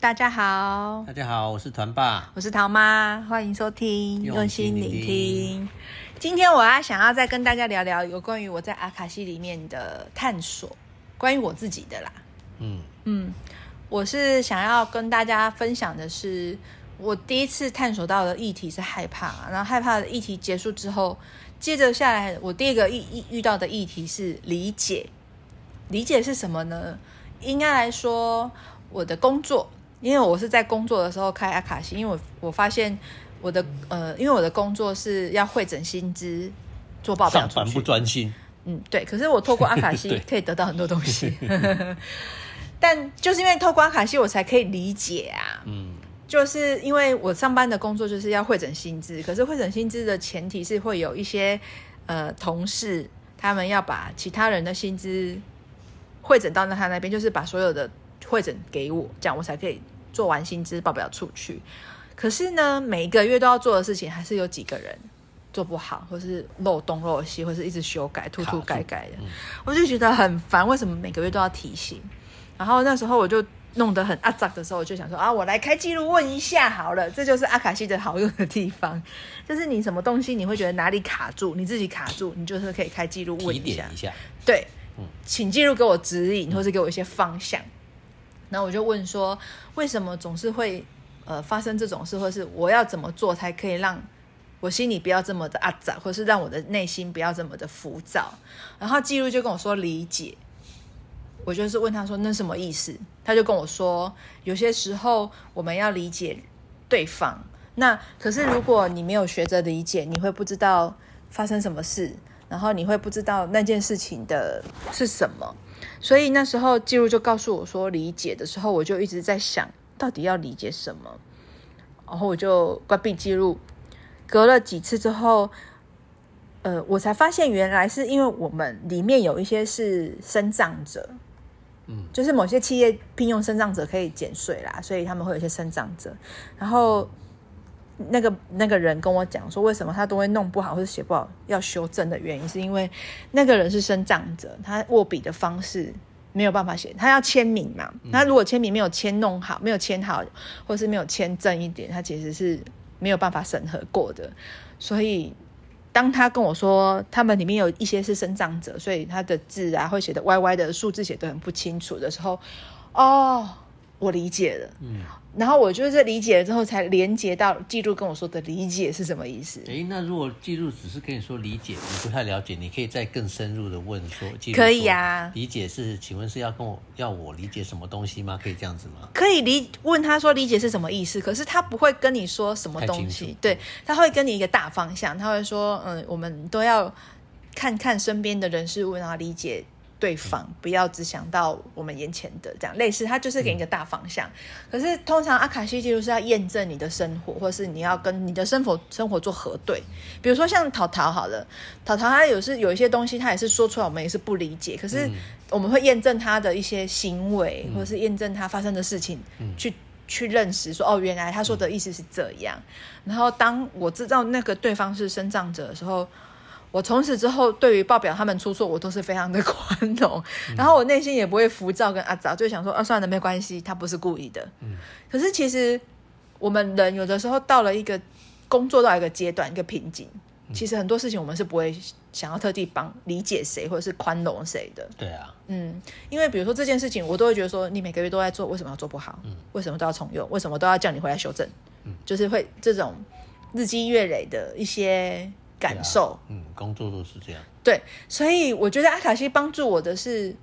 大家好，大家好，我是团爸，我是桃妈，欢迎收听用心聆听。今天我想要再跟大家聊聊有关于我在阿卡西里面的探索，关于我自己的啦。我是想要跟大家分享的是，我第一次探索到的议题是害怕，然后害怕的议题结束之后，接着下来我第一个遇到的议题是理解。理解是什么呢？应该来说，我的工作。因为我是在工作的时候开阿卡西，因为我发现我的因为我的工作是要会诊薪资做报表出去，上班不专心。对。可是我透过阿卡西可以得到很多东西，但就是因为透过阿卡西我才可以理解啊。就是因为我上班的工作就是要会诊薪资，可是会诊薪资的前提是会有一些同事他们要把其他人的薪资会诊到他那边，就是把所有的会诊给我，这样我才可以做完薪资报表出去。可是呢，每一个月都要做的事情还是有几个人做不好，或是漏东漏西，或是一直修改涂涂改改的，我就觉得很烦，为什么每个月都要提醒。然后那时候我就弄得很阿杂的时候，我就想说啊，我来开记录问一下好了。这就是阿卡西的好用的地方，就是你什么东西你会觉得哪里卡住，你自己卡住，你就是可以开记录问一下，对，请记录给我指引，或是给我一些方向。然后我就问说，为什么总是会发生这种事，或是我要怎么做才可以让我心里不要这么的阿杂，或是让我的内心不要这么的浮躁。然后记录就跟我说理解，我就是问他说那什么意思，他就跟我说有些时候我们要理解对方，那可是如果你没有学着理解，你会不知道发生什么事，然后你会不知道那件事情的是什么。所以那时候记录就告诉我说理解的时候，我就一直在想到底要理解什么，然后我就关闭记录。隔了几次之后我才发现原来是因为我们里面有一些是身障者，就是某些企业聘用身障者可以减税啦，所以他们会有一些身障者。然后那个人跟我讲说为什么他都会弄不好或是写不好要修正的原因，是因为那个人是身障者，他握笔的方式没有办法写，他要签名嘛，他如果签名没有签弄好，没有签好或是没有签正一点，他其实是没有办法审核过的。所以当他跟我说他们里面有一些是身障者，所以他的字啊会写得歪歪的，数字写得很不清楚的时候，我理解了。然后我就是理解了之后才连接到记录跟我说的理解是什么意思。那如果记录只是跟你说理解，你不太了解，你可以再更深入的问说，记录说可以啊，理解是请问是要我理解什么东西吗？可以这样子吗？可以问他说理解是什么意思，可是他不会跟你说什么东西，对，他会跟你一个大方向，他会说我们都要看看身边的人事物，然后理解对方，不要只想到我们眼前的，这样类似他就是给你一个大方向。可是通常阿卡西记录是要验证你的生活，或是你要跟你的生活做核对。比如说像淘淘好了，淘淘他有一些东西他也是说出来我们也是不理解，可是我们会验证他的一些行为，或是验证他发生的事情，去认识说原来他说的意思是这样。然后当我知道那个对方是身障者的时候，我从此之后对于报表他们出错我都是非常的宽容，然后我内心也不会浮躁跟阿杂，就想说算了没关系，他不是故意的。可是其实我们人有的时候到了一个工作到一个阶段一个瓶颈，其实很多事情我们是不会想要特地帮理解谁或者是宽容谁的。对啊，因为比如说这件事情我都会觉得说你每个月都在做，为什么要做不好，为什么都要重用，为什么都要叫你回来修正，就是会这种日积月累的一些感受。工作都是这样。对，所以我觉得阿卡西帮助我的是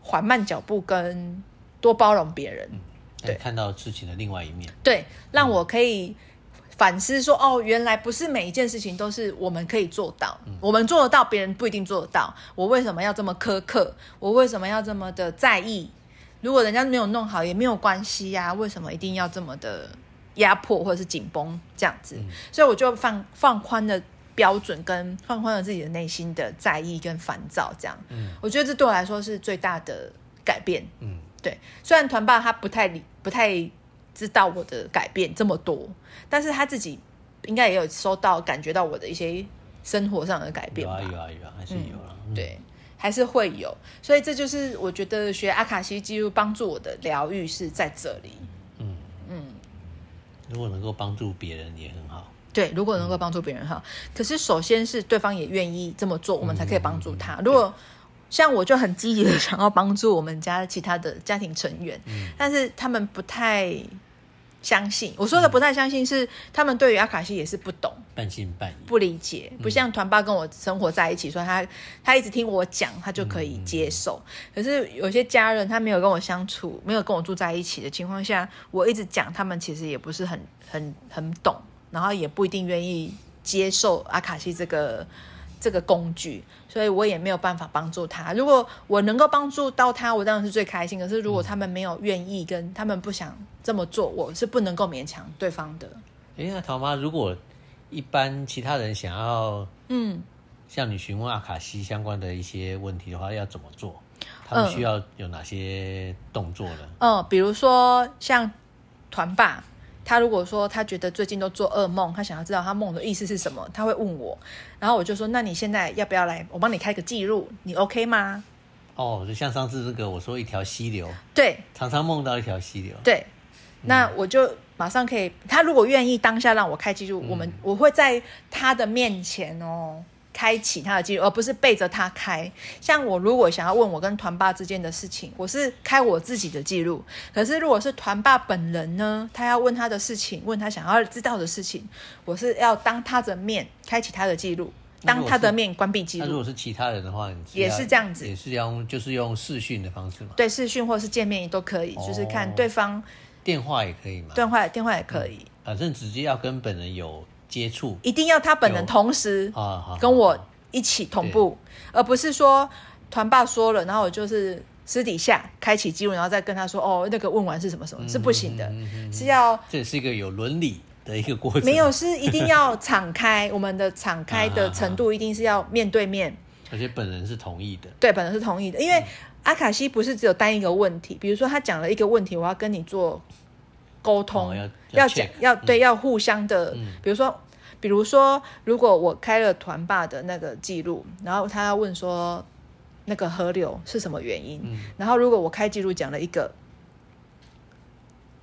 缓慢脚步跟多包容别人，对，看到事情的另外一面，对，让我可以反思说原来不是每一件事情都是我们可以做到，我们做得到别人不一定做得到，我为什么要这么苛刻，我为什么要这么的在意，如果人家没有弄好也没有关系啊，为什么一定要这么的压迫或者是紧绷这样子。所以我就放宽的标准跟放宽了自己的内心的在意跟烦躁，这样，我觉得这对我来说是最大的改变。对，虽然团爸他不太知道我的改变这么多，但是他自己应该也有感觉到我的一些生活上的改变吧。有啊，还是有啦，对，还是会有。所以这就是我觉得学阿卡西记录帮助我的疗愈是在这里。如果能够帮助别人也很好。对，如果能够帮助别人哈，可是首先是对方也愿意这么做，我们才可以帮助他。如果像我就很积极的想要帮助我们家其他的家庭成员，但是他们不太相信。我说的不太相信是他们对于阿卡西也是不懂，半信半疑，不理解，不像团爸跟我生活在一起，所以他一直听我讲他就可以接受。可是有些家人他没有跟我相处，没有跟我住在一起的情况下，我一直讲他们其实也不是很懂，然后也不一定愿意接受阿卡西这个工具，所以我也没有办法帮助他。如果我能够帮助到他，我当然是最开心，可是如果他们没有愿意跟他们不想这么做，我是不能够勉强对方的。那桃妈，如果一般其他人想要向你询问阿卡西相关的一些问题的话，要怎么做？他们需要有哪些动作呢？比如说像团爸，他如果说他觉得最近都做噩梦，他想要知道他梦的意思是什么，他会问我，然后我就说那你现在要不要来我帮你开个记录，你 OK 吗？就像上次这个我说一条溪流，对，常常梦到一条溪流，对，那我就马上可以，他如果愿意当下让我开记录，我会在他的面前开启他的记录，而不是背着他开。像我如果想要问我跟团爸之间的事情，我是开我自己的记录，可是如果是团爸本人呢，他要问他的事情，问他想要知道的事情，我是要当他的面开启他的记录，当他的面关闭记录。那如果是其他人的话，你是也是这样子，也是要就是用视讯的方式嘛？对，视讯或是见面都可以，就是看对方。电话也可以嘛？电话也可以，反正直接要跟本人有接触，一定要他本人同时跟我一起同步，而不是说团爸说了，然后我就是私底下开启记录，然后再跟他说那个问完是什么什么，是不行的，是要，这是一个有伦理的一个过程，没有，是一定要敞开，我们的敞开的程度一定是要面对面，而且本人是同意的，对，本人是同意的，因为阿卡西不是只有单一个问题，比如说他讲了一个问题，我要跟你做沟通，要互相的，比如说，如果我开了团爸的那个记录，然后他要问说那个河流是什么原因，然后如果我开记录讲了一个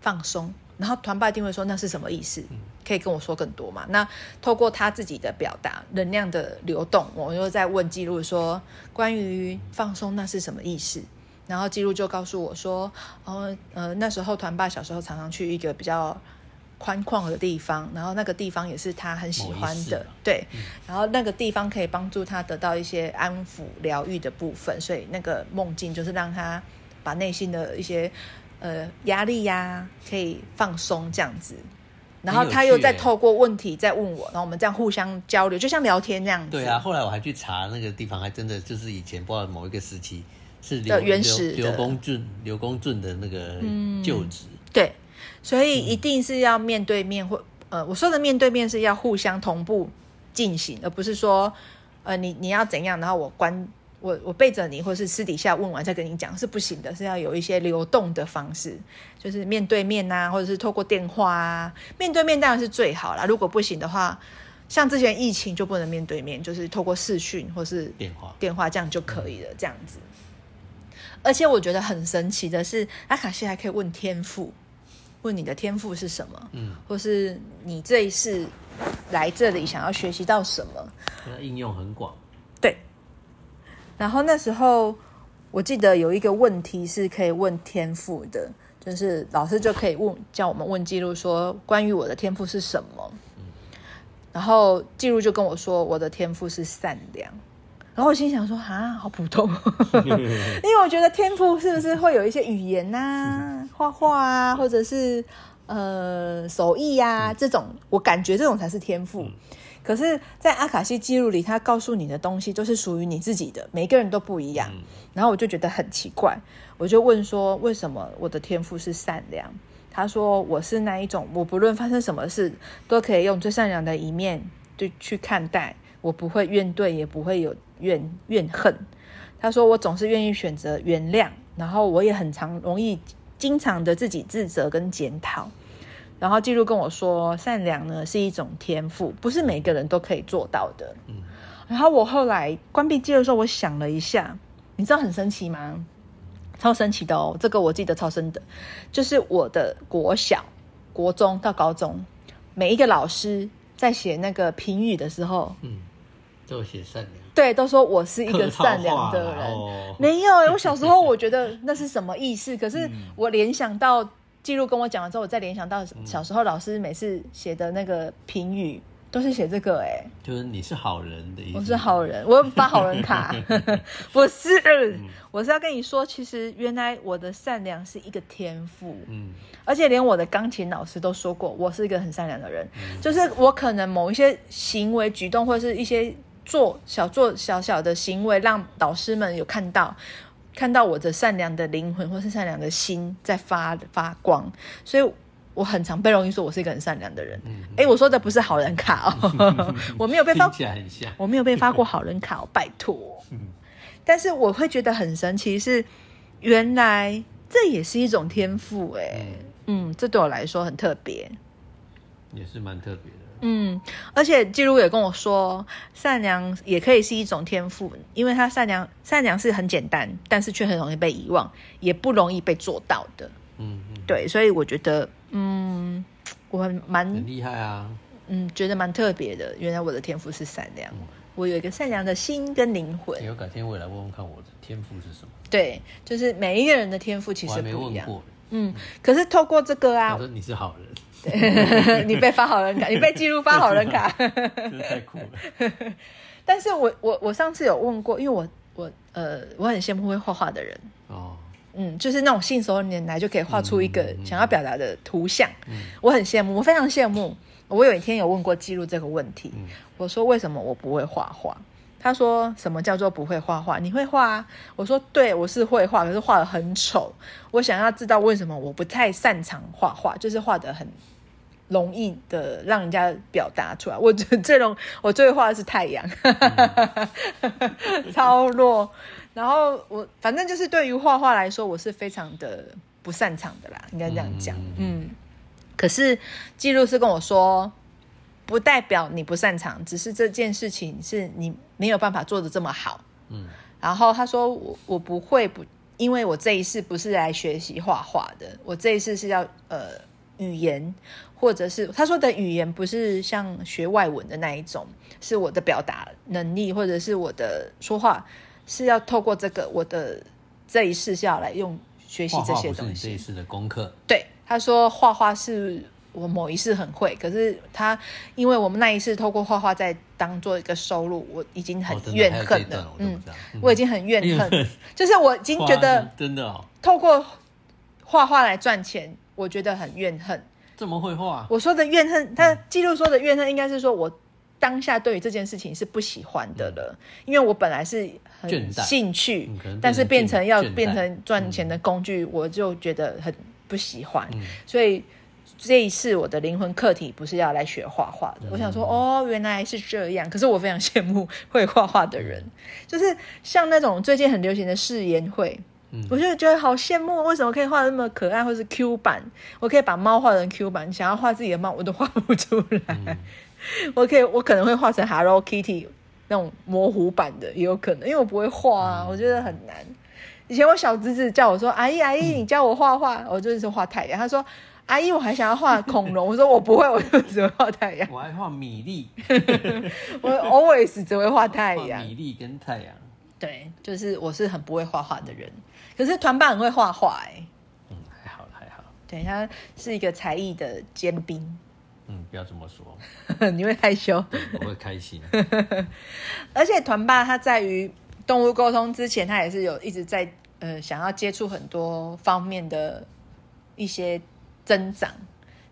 放松，然后团爸一定会说那是什么意思，可以跟我说更多嘛？那透过他自己的表达，能量的流动，我又在问记录说关于放松那是什么意思。然后记录就告诉我说那时候团爸小时候常常去一个比较宽旷的地方，然后那个地方也是他很喜欢的，对，然后那个地方可以帮助他得到一些安抚疗愈的部分，所以那个梦境就是让他把内心的一些压力呀可以放松这样子。然后他又再透过问题再问我，然后我们这样互相交流，就像聊天那样子。对啊，后来我还去查那个地方，还真的就是以前不知道某一个时期是原始的刘公俊的那个旧址。对，所以一定是要面对面，或我说的面对面是要互相同步进行，而不是说你要怎样，然后我背着你，或是私底下问完再跟你讲，是不行的，是要有一些流动的方式，就是面对面啊，或者是透过电话啊。面对面当然是最好啦，如果不行的话，像之前疫情就不能面对面，就是透过视讯或是电话这样就可以了，这样子。而且我觉得很神奇的是，阿卡西还可以问天赋，问你的天赋是什么，或是你这一世来这里想要学习到什么，应用很广。对。然后那时候我记得有一个问题是可以问天赋的，就是老师就可以叫我们问记录说关于我的天赋是什么，然后记录就跟我说我的天赋是善良，然后我心想说好普通因为我觉得天赋是不是会有一些语言啊、画画啊，或者是手艺啊，这种我感觉这种才是天赋。可是在阿卡西记录里，他告诉你的东西都是属于你自己的，每个人都不一样。然后我就觉得很奇怪，我就问说为什么我的天赋是善良。他说我是那一种，我不论发生什么事都可以用最善良的一面就去看待，我不会怨怼，也不会有怨恨。他说我总是愿意选择原谅，然后我也很常容易经常的自己自责跟检讨。然后记录跟我说善良呢是一种天赋，不是每个人都可以做到的。然后我后来关闭记录的时候，我想了一下，你知道很神奇吗？超神奇的哦，这个我记得超深的，就是我的国小国中到高中每一个老师在写那个评语的时候，嗯，都有写善良，对，都说我是一个善良的人。哦，没有，我小时候我觉得那是什么意思？可是我联想到纪录跟我讲了之后，我再联想到小时候老师每次写的那个评语都是写这个，哎，就是你是好人的意思。我是好人，我发好人卡。不是，我是要跟你说，其实原来我的善良是一个天赋。嗯，而且连我的钢琴老师都说过，我是一个很善良的人。嗯，就是我可能某一些行为举动，或是一些小小的行为，让老师们有看到我的善良的灵魂或是善良的心在发光，所以我很常被容易说我是一个很善良的人。我说的不是好人卡哦。我没有被发，我没有被发过好人卡哦，拜托。但是我会觉得很神奇是，原来这也是一种天赋哎。这对我来说很特别，也是蛮特别的。而且纪录也跟我说，善良也可以是一种天赋，因为它善良是很简单，但是却很容易被遗忘，也不容易被做到的。对，所以我觉得。我很厉害啊。觉得蛮特别的，原来我的天赋是善良。我有一个善良的心跟灵魂。有改天我也来问问看我的天赋是什么。对，就是每一个人的天赋其实不一样。我还没问过。可是透过这个啊，我说你是好人。你被发好人卡，你被记录发好人卡，真的太酷了。但是我上次有问过，因为我很羡慕会画画的人哦。就是那种信手拈来就可以画出一个想要表达的图像，我很羡慕，我非常羡慕。我有一天有问过纪录这个问题，我说为什么我不会画画？他说什么叫做不会画画？你会画啊？我说对，我是会画，可是画得很丑。我想要知道为什么我不太擅长画画，就是画得很容易的让人家表达出来。我最会画的是太阳，超弱。然后我反正就是对于画画来说，我是非常的不擅长的啦，应该这样讲。可是纪录是跟我说，不代表你不擅长，只是这件事情是你没有办法做得这么好。然后他说我不会，因为我这一次不是来学习画画的，我这一次是要语言，或者是他说的语言不是像学外文的那一种，是我的表达能力或者是我的说话是要透过这个，我的这一世是要来用学习这些东西。画画不是你这一世的功课。对，他说画画是我某一世很会，可是他因为我们那一世透过画画在当做一个收入，我已经很怨恨了。我已经很怨恨，就是我已经觉得真的透过画画来赚钱，我觉得很怨恨。怎么会画？我说的怨恨，他记录说的怨恨，应该是说我当下对于这件事情是不喜欢的了，因为我本来是很兴趣，但是变成赚钱的工具，我就觉得很不喜欢。所以这一次我的灵魂课题不是要来学画画的。我想说哦，原来是这样。可是我非常羡慕会画画的人，就是像那种最近很流行的誓言会。我就觉得好羡慕，为什么可以画那么可爱，或是 Q 版？我可以把猫画成 Q 版，想要画自己的猫我都画不出来。我可能会画成 Hello Kitty 那种模糊版的，也有可能，因为我不会画啊，我觉得很难。以前我小侄子叫我说：“阿姨，你教我画画。”我就是画太阳。他说：“阿姨，我还想要画恐龙。”我说：“我不会，我就只会画太阳。”我还画米粒，我 always 只会画太阳。米粒跟太阳。对，就是我是很不会画画的人，可是团爸很会画画哎。还好。对，他是一个才艺的尖兵。不要这么说。你会害羞？我会开心。而且团爸他在于动物沟通之前，他也是有一直在想要接触很多方面的一些增长，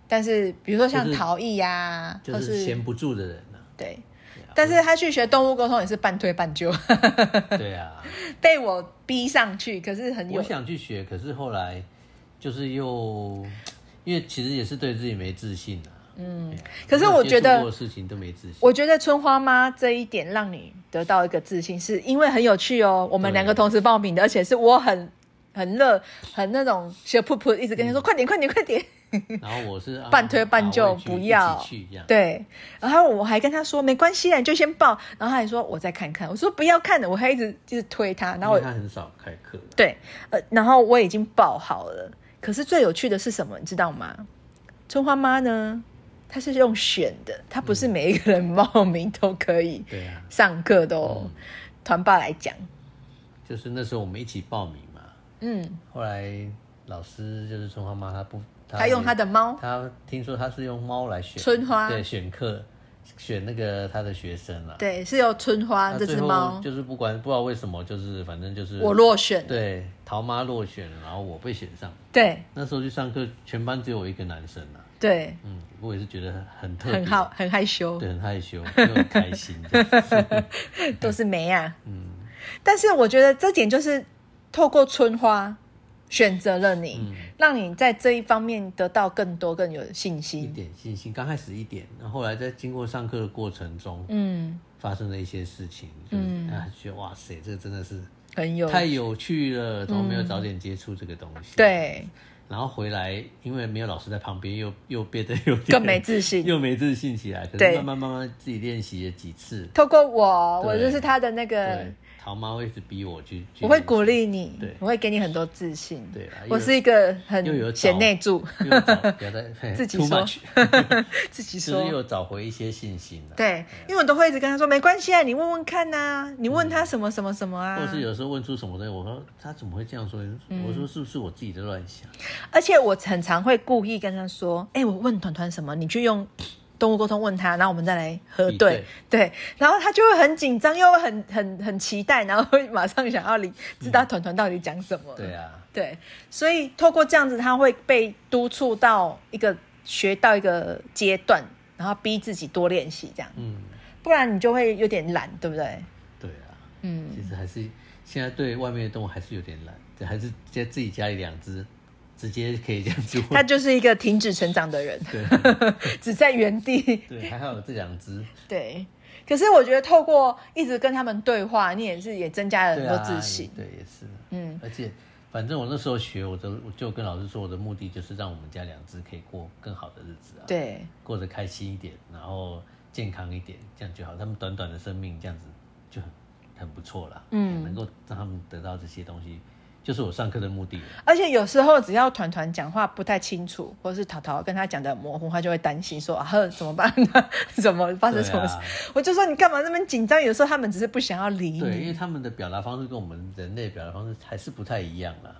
但是比如说像陶艺啊，就是闲不住的人啊。对。但是他去学动物沟通也是半推半就。对啊，被我逼上去，可是我想去学，可是后来就是又因为其实也是对自己没自信啊。可是我觉得做事情都没自信。我觉得春花妈这一点让你得到一个自信，是因为很有趣哦。我们两个同时报名的，而且是我很热，很那种小噗噗，一直跟他说快点。然后我是半推半就，不要对。然后我还跟他说没关系啦，你就先报。然后他还说我再看看，我说不要看了，我还一直推他。然后因为他很少开课。对，然后我已经报好了。可是最有趣的是什么，你知道吗？春花妈呢她是用选的，她不是每一个人报名都可以上课的哦。团爸来讲就是那时候我们一起报名嘛，后来老师就是春花妈她用她的猫，她听说她是用猫来选春花，对，选课选那个他的学生啦，对，是由春花这只猫，就是不管不知道为什么，就是反正就是我落选，对，桃妈落选，然后我被选上，对，那时候去上课，全班只有我一个男生啦，对，我也是觉得很特别，很害羞，对，很害羞，又很开心，都是妹啊，但是我觉得这点就是透过春花选择了你，让你在这一方面得到更多更有信心，一点信心，刚开始一点，后来在经过上课的过程中，发生了一些事情，觉得哇塞，这真的是很有太有趣了，怎么没有早点接触这个东西？对，然后回来因为没有老师在旁边，又变得有点更没自信，又没自信起来，可是慢慢自己练习了几次，透过我就是他的那个。桃妈会一直逼我去我会鼓励你，我会给你很多自信，对，我是一个很贤内助，自己说自己说，就是又找回一些信心，对，因为我都会一直跟他说没关系啊，你问问看啊，你问他什么什么什么啊，或者是有时候问出什么东西，我说他怎么会这样说，我说是不是我自己在乱想，而且我很常会故意跟他说，我问团团什么，你去用动物沟通问他，然后我们再来核对，对，然后他就会很紧张，又很期待，然后会马上想要知道团团到底讲什么，对啊，对，所以透过这样子，他会被督促到一个学到一个阶段，然后逼自己多练习这样，不然你就会有点懒，对不对？对啊，其实还是现在对外面的动物还是有点懒，还是在自己家里两只。直接可以这样做，他就是一个停止成长的人，只在原地。对，还好有这两只。对，可是我觉得透过一直跟他们对话，你也增加了很多自信。对，也是。而且反正我那时候学，我就跟老师说，我的目的就是让我们家两只可以过更好的日子啊，对，过得开心一点，然后健康一点，这样就好。他们短短的生命这样子就很不错啦，能够让他们得到这些东西。就是我上课的目的，而且有时候只要团团讲话不太清楚，或是淘淘跟他讲的模糊，他就会担心说怎么办呢？怎么发生什么事？我就说你干嘛那么紧张？有时候他们只是不想要理你，对，因为他们的表达方式跟我们人类表达方式还是不太一样啦。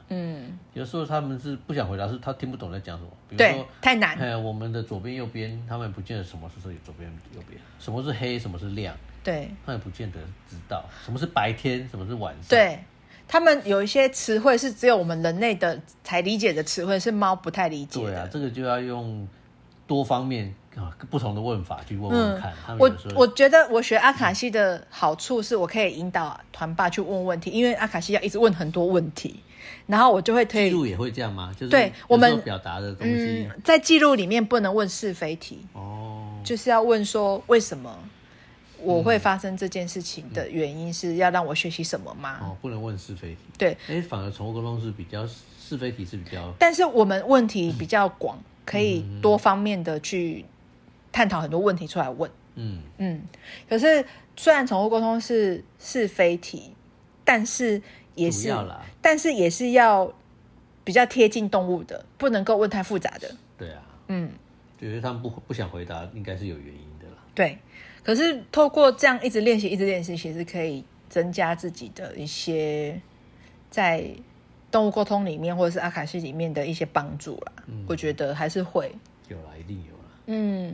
有时候他们是不想回答，是他听不懂在讲什么。比如说对，太难。我们的左边右边，他们不见得什么是左边右边，什么是黑，什么是亮，对，他也不见得知道什么是白天，什么是晚上，对。他们有一些词汇是只有我们人类的才理解的词汇，是猫不太理解的。对啊，这个就要用多方面不同的问法去问问看。我觉得我学阿卡西的好处是我可以引导团爸去问问题，因为阿卡西要一直问很多问题，然后我就会推。记录也会这样吗？就是对我们表达的东西，在记录里面不能问是非题哦，就是要问说为什么。我会发生这件事情的原因是要让我学习什么吗？不能问是非题。对，反而宠物沟通是比较是非题是比较，但是我们问题比较广，可以多方面的去探讨很多问题出来问。可是虽然宠物沟通是非题，但是也是要比较贴近动物的，不能够问太复杂的。对啊，觉得他们不想回答，应该是有原因的啦。对。可是透过这样一直练习其实可以增加自己的一些在动物沟通里面或者是阿卡西里面的一些帮助啦，我觉得还是会有啦，一定有啦。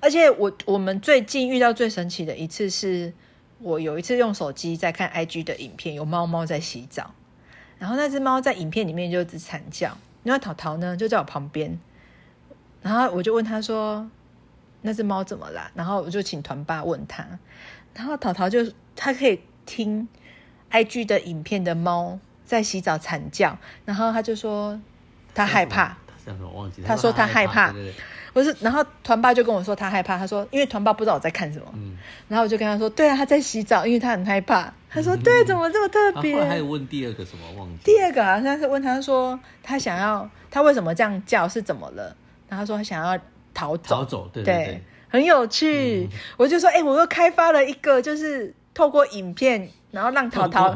而且我们最近遇到最神奇的一次是我有一次用手机在看 IG 的影片，有猫猫在洗澡，然后那只猫在影片里面就一直惨叫，然后淘淘呢就在我旁边，然后我就问他说那只猫怎么啦？然后我就请团爸问他，然后淘淘就他可以听 IG 的影片的猫在洗澡惨叫，然后他就说他害怕，他说他害怕，我是，然后团爸就跟我说他害怕，他说因为团爸不知道我在看什么，然后我就跟他说对啊他在洗澡，因为他很害怕，他说对怎么这么特别，还有问第二个什么忘记，第二个好像是问他说他为什么这样叫是怎么了，然后他说他想要逃走，对，很有趣。我就说，我又开发了一个，就是透过影片，然后让淘淘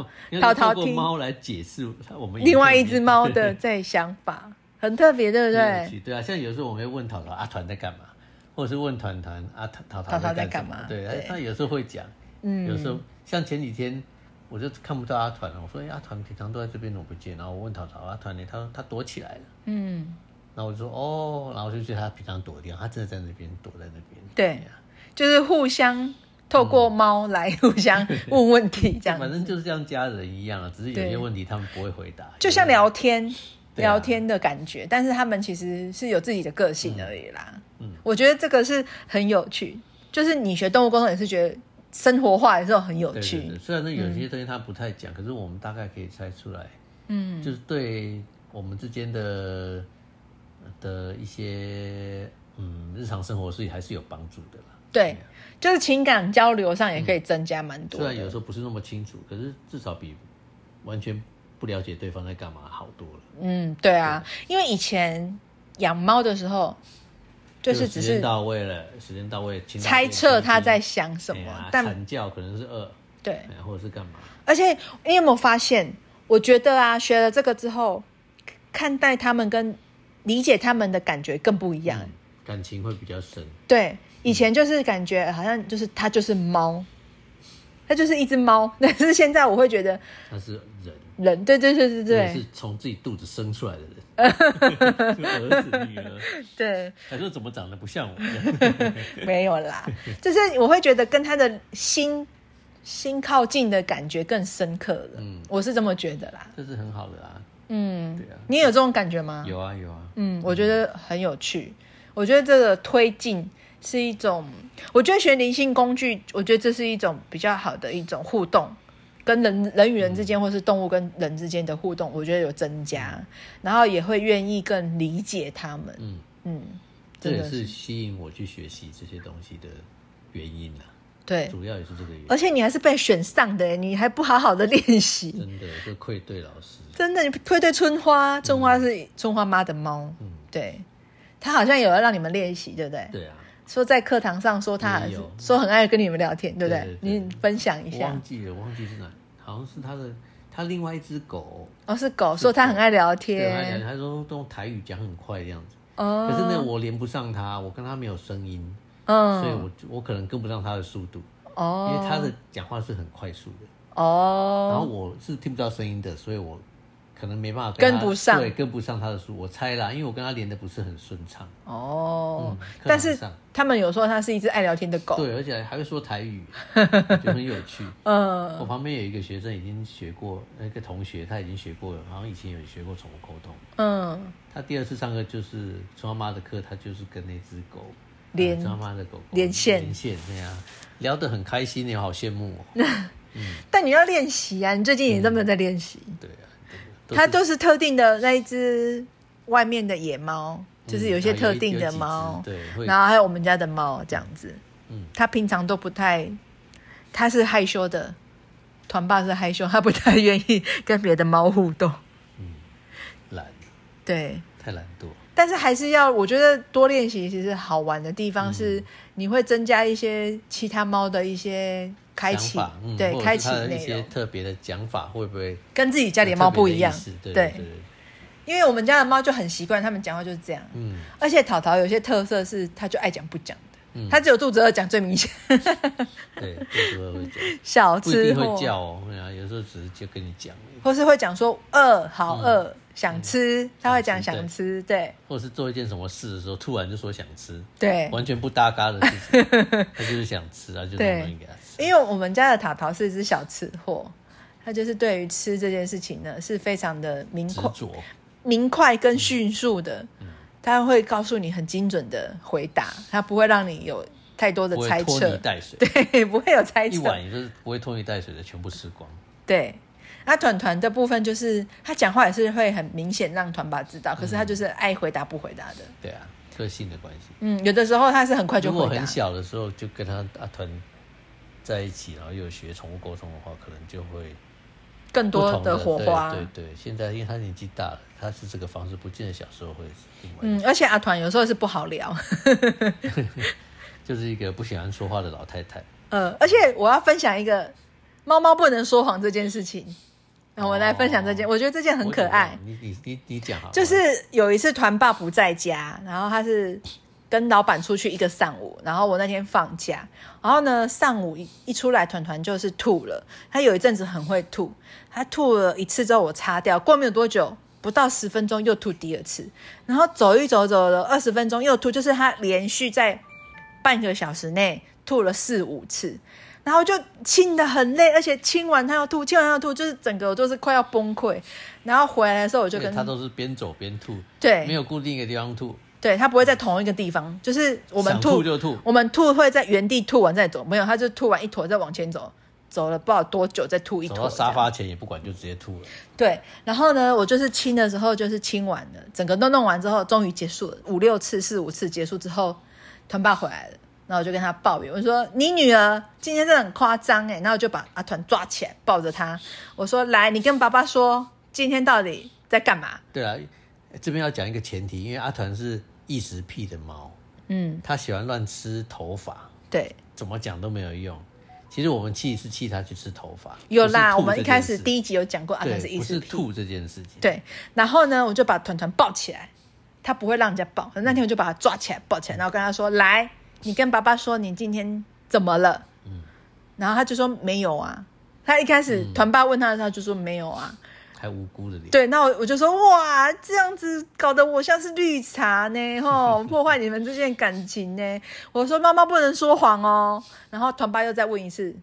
听猫来解释我们另外一只猫的在想法，很特别，对不对？对啊，像有时候我们会问淘淘阿团在干嘛，或者是问团团阿淘淘在干嘛？对，他有时候会讲，有时候像前几天我就看不到阿团了，我说阿团平常都在这边，我不见，然后我问淘淘阿团呢，他躲起来了，嗯，然后我就说哦，然后就觉得他平常躲的地方，他真的在那边躲在那边，对，就是互相。透过猫来互相问问题，这样反正就是像家人一样啊，只是有些问题他们不会回答，就像聊天、聊天的感觉，但是他们其实是有自己的个性而已啦。我觉得这个是很有趣，就是你学动物沟通也是觉得生活化的时候很有趣。对，虽然有些东西他不太讲，可是我们大概可以猜出来，就是对我们之间的一些日常生活是还是有帮助的啦。对，就是情感交流上也可以增加蛮多的，虽然有时候不是那么清楚，可是至少比完全不了解对方在干嘛好多了。对啊，因为以前养猫的时候就是只是时间到位猜测他在想什么，但惨叫可能是饿，对，或者是干嘛。而且你有没有发现，我觉得啊，学了这个之后，看待他们跟理解他们的感觉更不一样，感情会比较深。对，以前就是感觉好像就是它就是猫，它就是一只猫，但是现在我会觉得它是人，对，是从自己肚子生出来的人，儿子女儿，对，他说怎么长得不像我没有啦，就是我会觉得跟他的心靠近的感觉更深刻了，我是这么觉得啦，这是很好的啦，对啊，你也有这种感觉吗？有啊，我觉得很有趣。我觉得这个推进是一种，我觉得学灵性工具，我觉得这是一种比较好的一种互动，跟人与人之间，或是动物跟人之间的互动，我觉得有增加，然后也会愿意更理解他们。这也是吸引我去学习这些东西的原因啦。对，主要也是这个原因。而且你还是被选上的，你还不好好的练习，真的就愧对老师。真的，你愧对春花，春花是春花妈的猫，对。他好像有要让你们练习，对不对？对啊，说在课堂上说他说很爱跟你们聊天，对不 对？你分享一下。我忘记是哪，好像是他另外一只狗。哦，是狗，说他很爱聊天。对，他说用台语讲很快的样子。哦。可是我连不上他，我跟他没有声音，所以我可能跟不上他的速度。哦。因为他的讲话是很快速的。哦。然后我是听不到声音的，所以我。可能没办法跟不上他的书，我猜啦，因为我跟他连的不是很顺畅哦。但是他们有说他是一只爱聊天的狗，对，而且还会说台语，就很有趣。我旁边有一个学生已经学过，那个同学他已经学过了，好像以前有学过宠物沟通。他第二次上课就是春花妈的课，他就是跟那只狗连春花妈的狗连线那样聊得很开心，你好羡慕哦。但你要练习啊，你最近也这么在练习，对啊。它都是特定的那一只外面的野猫，就是有一些特定的猫，对，然后还有我们家的猫这样子。它平常都不太，它是害羞的，团爸是害羞，它不太愿意跟别的猫互动。懒，对，太懒惰。但是还是要，我觉得多练习其实好玩的地方是，你会增加一些其他猫的一些。开启，对，开启内容，一些特别的讲法会不会跟自己家里的猫不一样？对，因为我们家的猫就很习惯，他们讲话就是这样。而且淘淘有些特色是，他就爱讲不讲的，他只有肚子饿讲最明显。对，肚子饿会讲，小吃货不一定会叫哦，有时候只是就跟你讲，或是会讲说饿，好饿，想吃，他会讲想吃，对，或是做一件什么事的时候，突然就说想吃，对，完全不搭嘎的事情，他就是想吃啊，就弄东西给他。因为我们家的淘淘是一只小吃货，他就是对于吃这件事情呢是非常的明快跟迅速的，他会告诉你很精准的回答，他不会让你有太多的猜测，不会拖泥带水，对，不会有猜测，一碗也是不会拖泥带水的，全部吃光。对，那团团的部分就是他讲话也是会很明显让团爸知道，可是他就是爱回答不回答的。对啊，个性的关系。有的时候他是很快就回答。如果很小的时候就跟他团在一起，然后又有学宠物沟通的话，可能就会更多的火花。对，现在因为他年纪大了，他是这个方式，不见得小时候会。而且阿团有时候是不好聊，就是一个不喜欢说话的老太太。而且我要分享一个猫猫不能说谎这件事情，然后我来分享这件，我觉得这件很可爱。你讲好了。就是有一次团爸不在家，然后他是跟老板出去一个上午，然后我那天放假，然后呢上午 一出来，团团就是吐了。他有一阵子很会吐，他吐了一次之后我擦掉，过没有多久，不到10分钟又吐第二次，然后走了20分钟又吐，就是他连续在半个小时内吐了4-5次。然后就亲得很累，而且亲完他要吐，亲完他要吐，就是整个我都是快要崩溃。然后回来的时候我就跟他都是边走边吐，对，没有固定一个地方吐，对，他不会在同一个地方，就是我们吐就吐，我们吐会在原地吐完再走，没有，他就吐完一坨再往前走，走了不知道多久再吐一坨，走到沙发前也不管就直接吐了。对，然后呢，我就是亲的时候就是亲完了，整个都弄完之后，终于结束了，4-5次结束之后，团爸回来了。然后我就跟他抱怨，我说你女儿今天真的很夸张欸。然后我就把阿团抓起来抱着他，我说来，你跟爸爸说今天到底在干嘛。对啊，这边要讲一个前提，因为阿团是异食癖的猫，他喜欢乱吃头发，对，怎么讲都没有用。其实我们气是气他去吃头发，有啦，我们一开始第一集有讲过阿团是异食癖，不是吐这件事情。对，然后呢我就把团团抱起来，他不会让人家抱，那天我就把他抓起来抱起来，然后跟他说来，你跟爸爸说你今天怎么了。然后他就说没有啊，他一开始团爸问他的时候就说没有啊，还无辜的脸。对，那我就说哇，这样子搞得我像是绿茶呢，破坏你们之间感情呢。我说妈妈不能说谎哦。然后团爸又再问一次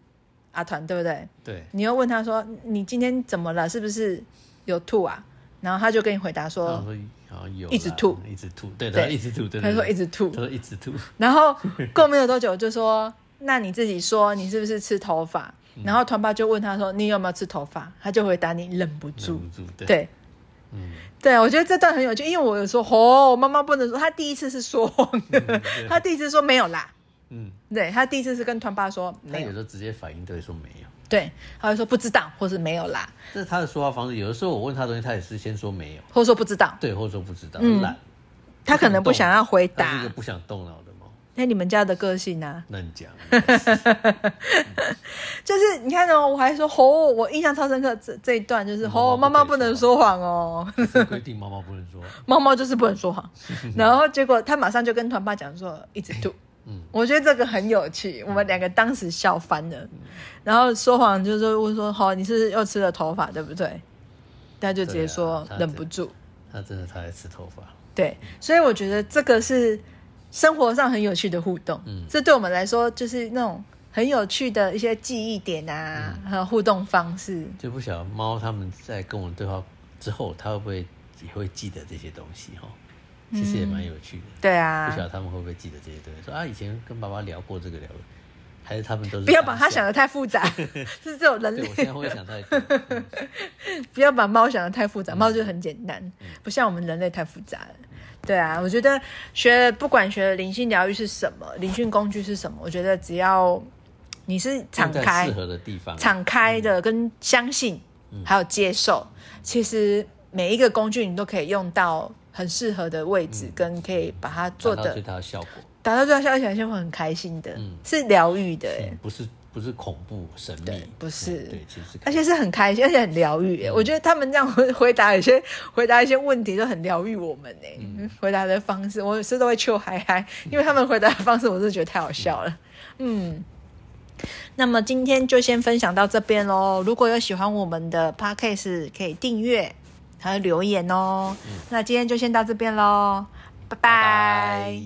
阿团，对不对？对，你又问他说你今天怎么了，是不是有吐啊？然后他就跟你回答说一直吐，一直吐，对，他一直吐，他说一直吐，他说一直吐。然后过没有多久就说，那你自己说，你是不是吃头发？然后团爸就问他说，你有没有吃头发？他就回答你忍不住，对，对，我觉得这段很有趣，因为我有说，哦，妈妈不能说，他第一次是说谎的，他第一次说没有啦，对，他第一次是跟团爸说没有，他有时候直接反应对说没有，对，他会说不知道或是没有啦，这是他的说话方式。有的时候我问他东西，他也是先说没有，或者说不知道，对，或者说不知道，懒，他可能不想要回答，他是一个不想动脑的猫。那你们家的个性啊？那你讲，就是你看哦，我还说吼，我印象超深刻这一段就是吼，妈妈不能说谎哦，规定妈妈不能说，猫猫就是不能说谎。然后结果他马上就跟团爸讲说一直吐。我觉得这个很有趣，我们两个当时笑翻了。然后说谎就是问说好，你 是又吃了头发对不对？他就直接说忍不住，他真的太爱吃头发。对，所以我觉得这个是生活上很有趣的互动，这对我们来说就是那种很有趣的一些记忆点啊，还有互动方式。就不晓得猫他们在跟我们对话之后，他会不会也会记得这些东西哦，其实也蛮有趣的，对啊，不晓得他们会不会记得这些东西。说啊，以前跟爸爸聊过这个聊过，还是他们都是不要把它想得太复杂，是这种人类。对，我现在会想太多，不要把猫想得太复杂，猫就很简单，不像我们人类太复杂了。对啊，我觉得不管学的灵性疗愈是什么，灵性工具是什么，我觉得只要你是敞开，适合的地方，敞开的跟相信，还有接受，其实每一个工具你都可以用到。很适合的位置，跟可以把它做的达到最大的效果，达到最大的效果，而且是会很开心的，是疗愈的，不是恐怖神秘，不是，对，其实而且是很开心，而且很疗愈。我觉得他们这样回答一些问题都很疗愈我们哎，回答的方式，我是都会笑嗨嗨，因为他们回答的方式，我是觉得太好笑了，那么今天就先分享到这边咯。如果有喜欢我们的 Podcast， 可以订阅。还有留言哦，那今天就先到这边咯，拜拜。